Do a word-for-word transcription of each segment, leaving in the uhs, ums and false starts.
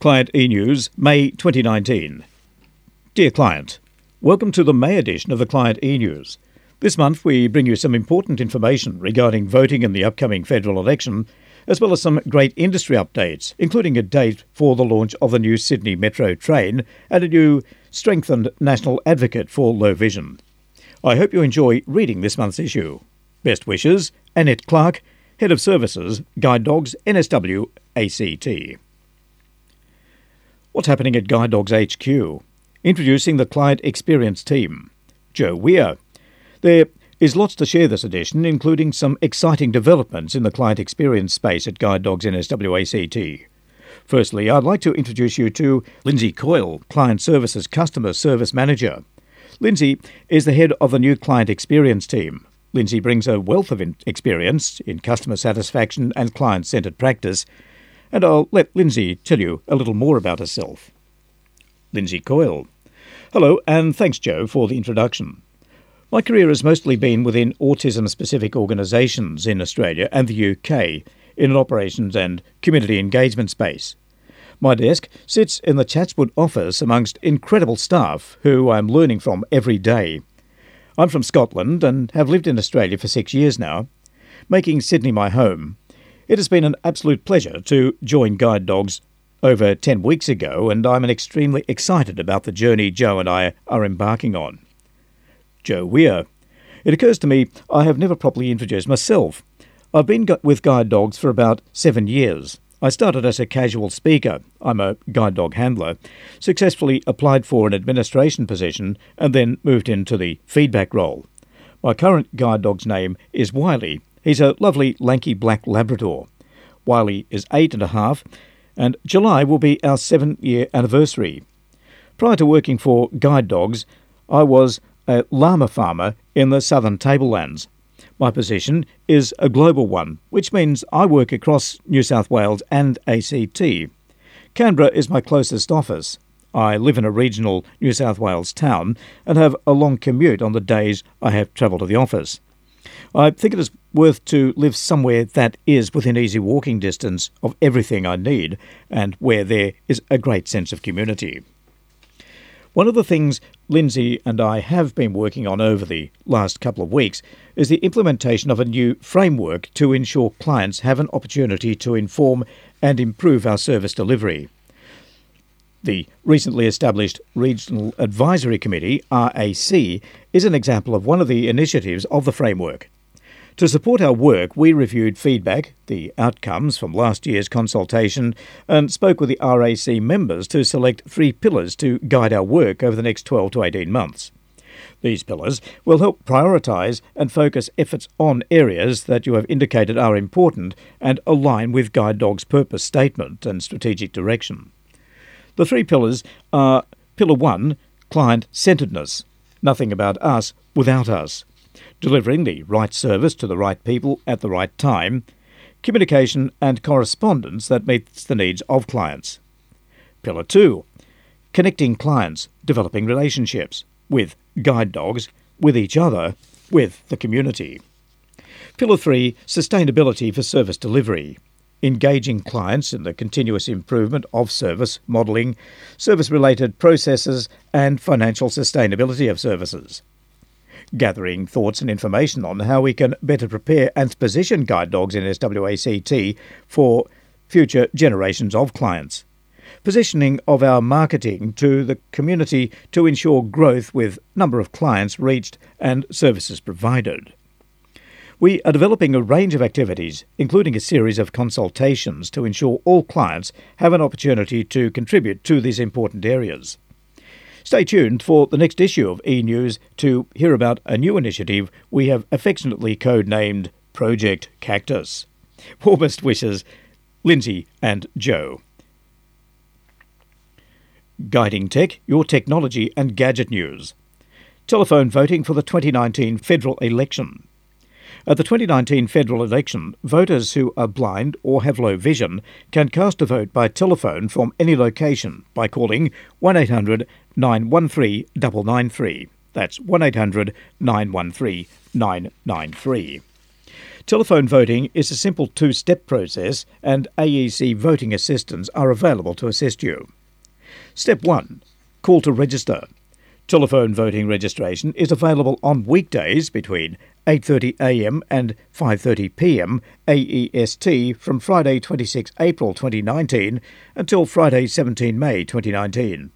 Client eNews, May twenty nineteen. Dear client, welcome to the May edition of the Client eNews. This month we bring you some important information regarding voting in the upcoming federal election, as well as some great industry updates, including a date for the launch of the new Sydney Metro train and a new strengthened national advocate for low vision. I hope you enjoy reading this month's issue. Best wishes, Annette Clark, Head of Services, Guide Dogs N S W A C T. What's happening at Guide Dogs H Q? Introducing the Client Experience Team. Joe Weir. There is lots to share this edition, including some exciting developments in the client experience space at Guide Dogs N S W A C T. Firstly, I'd like to introduce you to Lindsay Coyle, Client Services Customer Service Manager. Lindsay is the head of the new Client Experience Team. Lindsay brings a wealth of in- experience in customer satisfaction and client-centred practice, and I'll let Lindsay tell you a little more about herself. Lindsay Coyle. Hello, and thanks, Joe, for the introduction. My career has mostly been within autism-specific organisations in Australia and the U K in an operations and community engagement space. My desk sits in the Chatswood office amongst incredible staff who I'm learning from every day. I'm from Scotland and have lived in Australia for six years now, making Sydney my home. It has been an absolute pleasure to join Guide Dogs over ten weeks ago, and I'm extremely excited about the journey Joe and I are embarking on. Joe Weir. It occurs to me I have never properly introduced myself. I've been with Guide Dogs for about seven years. I started as a casual speaker. I'm a guide dog handler, successfully applied for an administration position, and then moved into the feedback role. My current guide dog's name is Wiley. He's a lovely, lanky black Labrador. Wiley is eight and a half, and July will be our seven-year anniversary. Prior to working for Guide Dogs, I was a llama farmer in the Southern Tablelands. My position is a global one, which means I work across New South Wales and A C T. Canberra is my closest office. I live in a regional New South Wales town and have a long commute on the days I have travel to the office. I think it is worth to live somewhere that is within easy walking distance of everything I need and where there is a great sense of community. One of the things Lindsay and I have been working on over the last couple of weeks is the implementation of a new framework to ensure clients have an opportunity to inform and improve our service delivery. The recently established Regional Advisory Committee, R A C, is an example of one of the initiatives of the framework. To support our work, we reviewed feedback, the outcomes from last year's consultation, and spoke with the R A C members to select three pillars to guide our work over the next twelve to eighteen months. These pillars will help prioritise and focus efforts on areas that you have indicated are important and align with Guide Dogs' purpose statement and strategic direction. The three pillars are Pillar one, Client-Centredness, nothing about us without us, delivering the right service to the right people at the right time, communication and correspondence that meets the needs of clients. Pillar two, Connecting clients, developing relationships with Guide Dogs, with each other, with the community. Pillar three, Sustainability for service delivery, engaging clients in the continuous improvement of service modelling, service-related processes and financial sustainability of services. Gathering thoughts and information on how we can better prepare and position Guide Dogs in S W A C T for future generations of clients. Positioning of our marketing to the community to ensure growth with number of clients reached and services provided. We are developing a range of activities, including a series of consultations to ensure all clients have an opportunity to contribute to these important areas. Stay tuned for the next issue of eNews to hear about a new initiative we have affectionately codenamed Project Cactus. Warmest wishes, Lindsay and Joe. Guiding Tech, your technology and gadget news. Telephone voting for the twenty nineteen federal election. At the twenty nineteen federal election, voters who are blind or have low vision can cast a vote by telephone from any location by calling one eight hundred nine one three nine nine three. That's one eight hundred nine one three nine nine three. Telephone voting is a simple two-step process, and A E C voting assistants are available to assist you. Step one. Call to register. Telephone voting registration is available on weekdays between eight thirty a m and five thirty p m A E S T from Friday the twenty-sixth of April twenty nineteen until Friday the seventeenth of May twenty nineteen.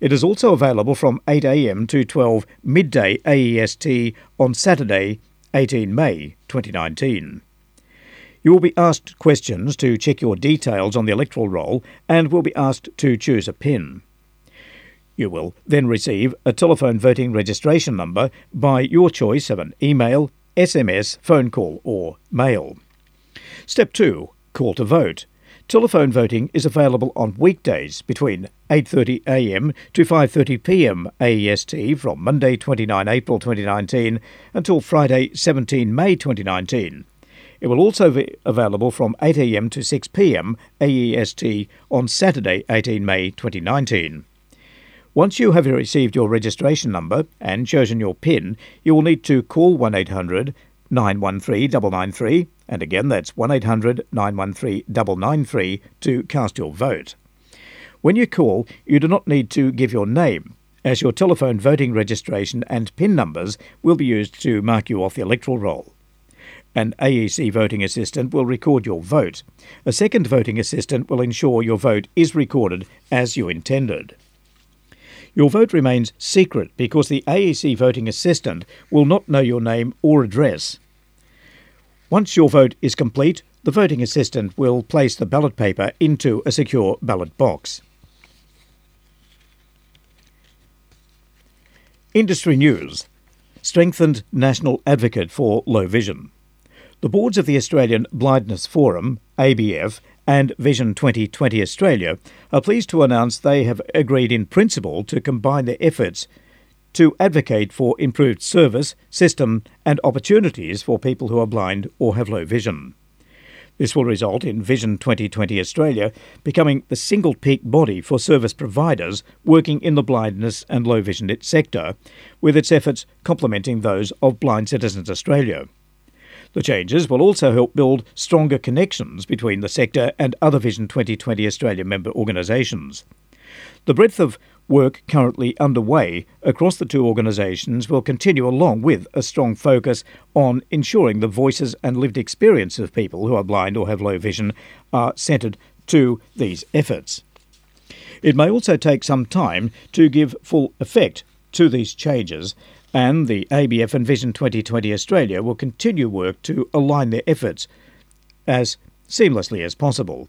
It is also available from eight a m to twelve midday A E S T on Saturday the eighteenth of May twenty nineteen. You will be asked questions to check your details on the electoral roll and will be asked to choose a PIN. You will then receive a telephone voting registration number by your choice of an email, S M S, phone call or mail. Step two. Call to vote. Telephone voting is available on weekdays between eight thirty a m to five thirty p m A E S T from Monday the twenty-ninth of April twenty nineteen until Friday the seventeenth of May twenty nineteen. It will also be available from eight a m to six p m A E S T on Saturday the eighteenth of May twenty nineteen. Once you have received your registration number and chosen your PIN, you will need to call one eight hundred nine one three nine nine three, and again that's one eight hundred nine one three nine nine three to cast your vote. When you call, you do not need to give your name, as your telephone voting registration and PIN numbers will be used to mark you off the electoral roll. An A E C voting assistant will record your vote. A second voting assistant will ensure your vote is recorded as you intended. Your vote remains secret because the A E C voting assistant will not know your name or address. Once your vote is complete, the voting assistant will place the ballot paper into a secure ballot box. Industry news. Strengthened national advocate for low vision. The boards of the Australian Blindness Forum, A B F, and Vision twenty twenty Australia are pleased to announce they have agreed in principle to combine their efforts to advocate for improved service, system and opportunities for people who are blind or have low vision. This will result in Vision twenty twenty Australia becoming the single peak body for service providers working in the blindness and low vision sector, with its efforts complementing those of Blind Citizens Australia. The changes will also help build stronger connections between the sector and other Vision twenty twenty Australia member organisations. The breadth of work currently underway across the two organisations will continue, along with a strong focus on ensuring the voices and lived experience of people who are blind or have low vision are centred to these efforts. It may also take some time to give full effect to these changes, and the A B F and Vision twenty twenty Australia will continue work to align their efforts as seamlessly as possible.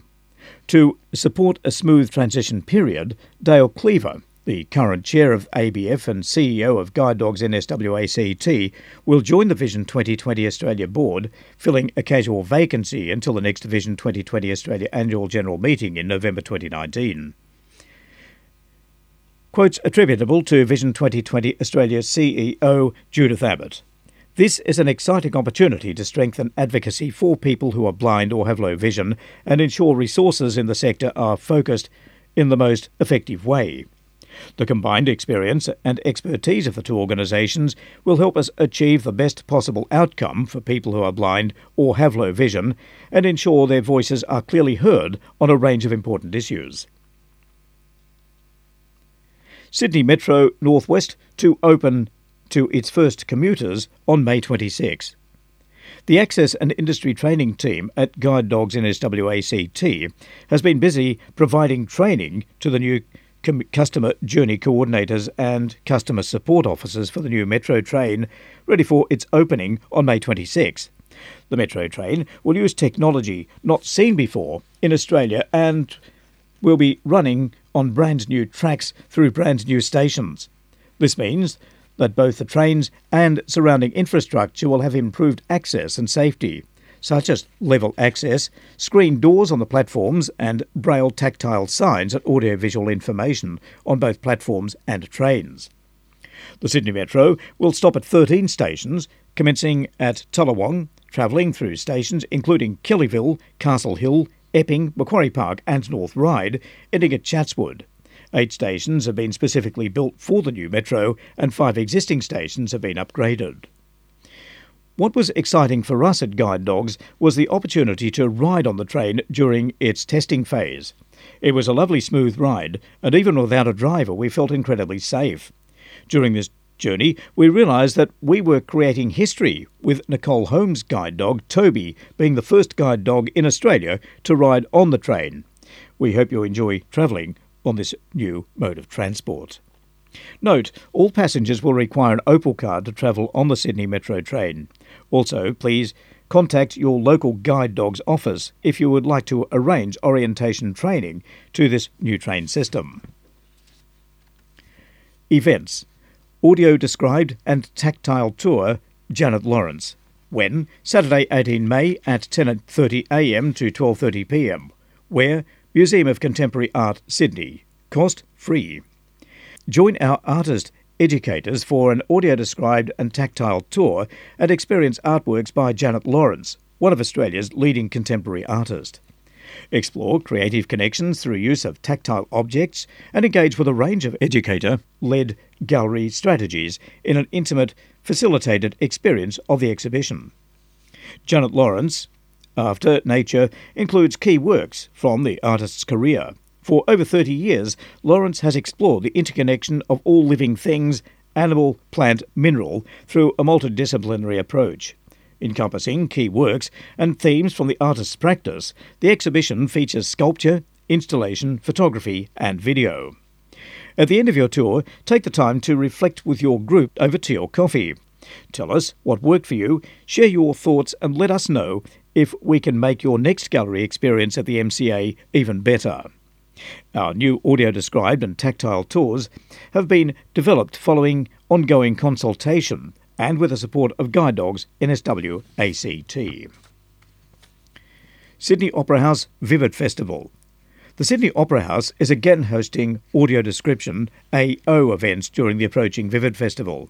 To support a smooth transition period, Dale Cleaver, the current chair of A B F and C E O of Guide Dogs N S W A C T, will join the Vision twenty twenty Australia board, filling a casual vacancy until the next Vision twenty twenty Australia annual general meeting in November twenty nineteen. Quotes attributable to Vision twenty twenty Australia C E O Judith Abbott. This is an exciting opportunity to strengthen advocacy for people who are blind or have low vision and ensure resources in the sector are focused in the most effective way. The combined experience and expertise of the two organisations will help us achieve the best possible outcome for people who are blind or have low vision and ensure their voices are clearly heard on a range of important issues. Sydney Metro North West to open to its first commuters on May twenty-sixth. The Access and Industry Training Team at Guide Dogs N S W A C T has been busy providing training to the new com- customer journey coordinators and customer support officers for the new Metro train, ready for its opening on May twenty-sixth. The Metro train will use technology not seen before in Australia and will be running on brand new tracks through brand new stations. This means that both the trains and surrounding infrastructure will have improved access and safety, such as level access, screen doors on the platforms and braille tactile signs and audiovisual information on both platforms and trains. The Sydney Metro will stop at thirteen stations, commencing at Tullawong, travelling through stations including Kellyville, Castle Hill, Epping, Macquarie Park and North Ryde, ending at Chatswood. Eight stations have been specifically built for the new metro and five existing stations have been upgraded. What was exciting for us at Guide Dogs was the opportunity to ride on the train during its testing phase. It was a lovely smooth ride, and even without a driver we felt incredibly safe. During this journey we realised that we were creating history, with Nicole Holmes' guide dog Toby being the first guide dog in Australia to ride on the train. We hope you enjoy travelling on this new mode of transport. Note, all passengers will require an Opal card to travel on the Sydney Metro train. Also, please contact your local guide dog's office if you would like to arrange orientation training to this new train system. Events. Audio described and tactile tour, Janet Lawrence. When? Saturday eighteenth of May at ten thirty a m to twelve thirty p m. Where? Museum of Contemporary Art, Sydney. Cost free. Join our artist educators for an audio-described and tactile tour and experience artworks by Janet Lawrence, one of Australia's leading contemporary artists. Explore creative connections through use of tactile objects and engage with a range of educator-led gallery strategies in an intimate, facilitated experience of the exhibition. Janet Lawrence, After Nature, includes key works from the artist's career. For over thirty years, Lawrence has explored the interconnection of all living things, animal, plant, mineral, through a multidisciplinary approach. Encompassing key works and themes from the artist's practice, the exhibition features sculpture, installation, photography and video. At the end of your tour, take the time to reflect with your group over tea or coffee. Tell us what worked for you, share your thoughts and let us know if we can make your next gallery experience at the M C A even better. Our new audio-described and tactile tours have been developed following ongoing consultation and with the support of Guide Dogs N S W A C T. Sydney Opera House Vivid Festival. The Sydney Opera House is again hosting audio description A O events during the approaching Vivid Festival.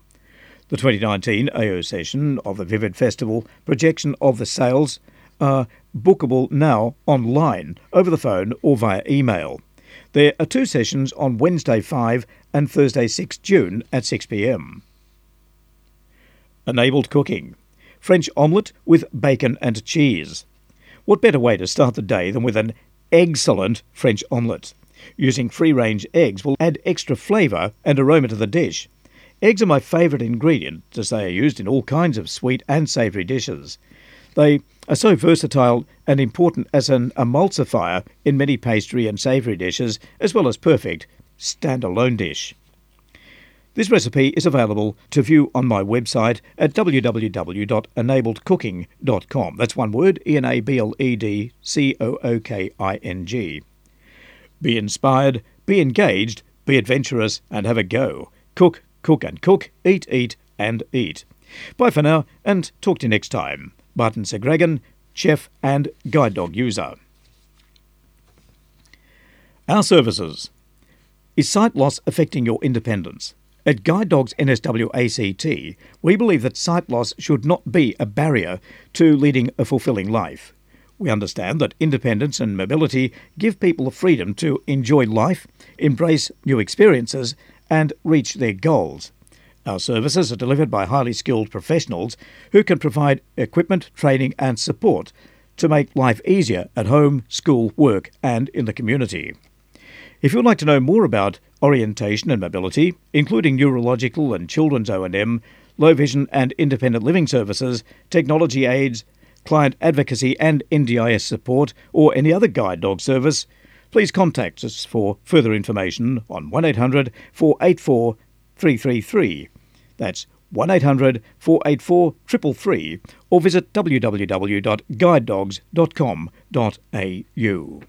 The twenty nineteen A O session of the Vivid Festival projection of the sales are bookable now online, over the phone or via email. There are two sessions on Wednesday five and Thursday sixth of June at six p m. Enabled Cooking. French omelette with bacon and cheese. What better way to start the day than with an egg-cellent French omelette? Using free-range eggs will add extra flavour and aroma to the dish. Eggs are my favourite ingredient, as they are used in all kinds of sweet and savoury dishes. They are so versatile and important as an emulsifier in many pastry and savoury dishes, as well as perfect standalone dish. This recipe is available to view on my website at w w w dot enabled cooking dot com. That's one word, E N A B L E D C O O K I N G. Be inspired, be engaged, be adventurous and have a go. Cook, cook and cook, eat, eat and eat. Bye for now and talk to you next time. Martin Segragan, chef and guide dog user. Our services. Is sight loss affecting your independence? At Guide Dogs N S W A C T, we believe that sight loss should not be a barrier to leading a fulfilling life. We understand that independence and mobility give people the freedom to enjoy life, embrace new experiences, and reach their goals. Our services are delivered by highly skilled professionals who can provide equipment, training and support to make life easier at home, school, work and in the community. If you'd like to know more about orientation and mobility, including neurological and children's O and M, low vision and independent living services, technology aids, client advocacy and N D I S support or any other guide dog service, please contact us for further information on one eight hundred four eight four three three three. That's one eight hundred four eight four three three three or visit w w w dot guide dogs dot com dot a u.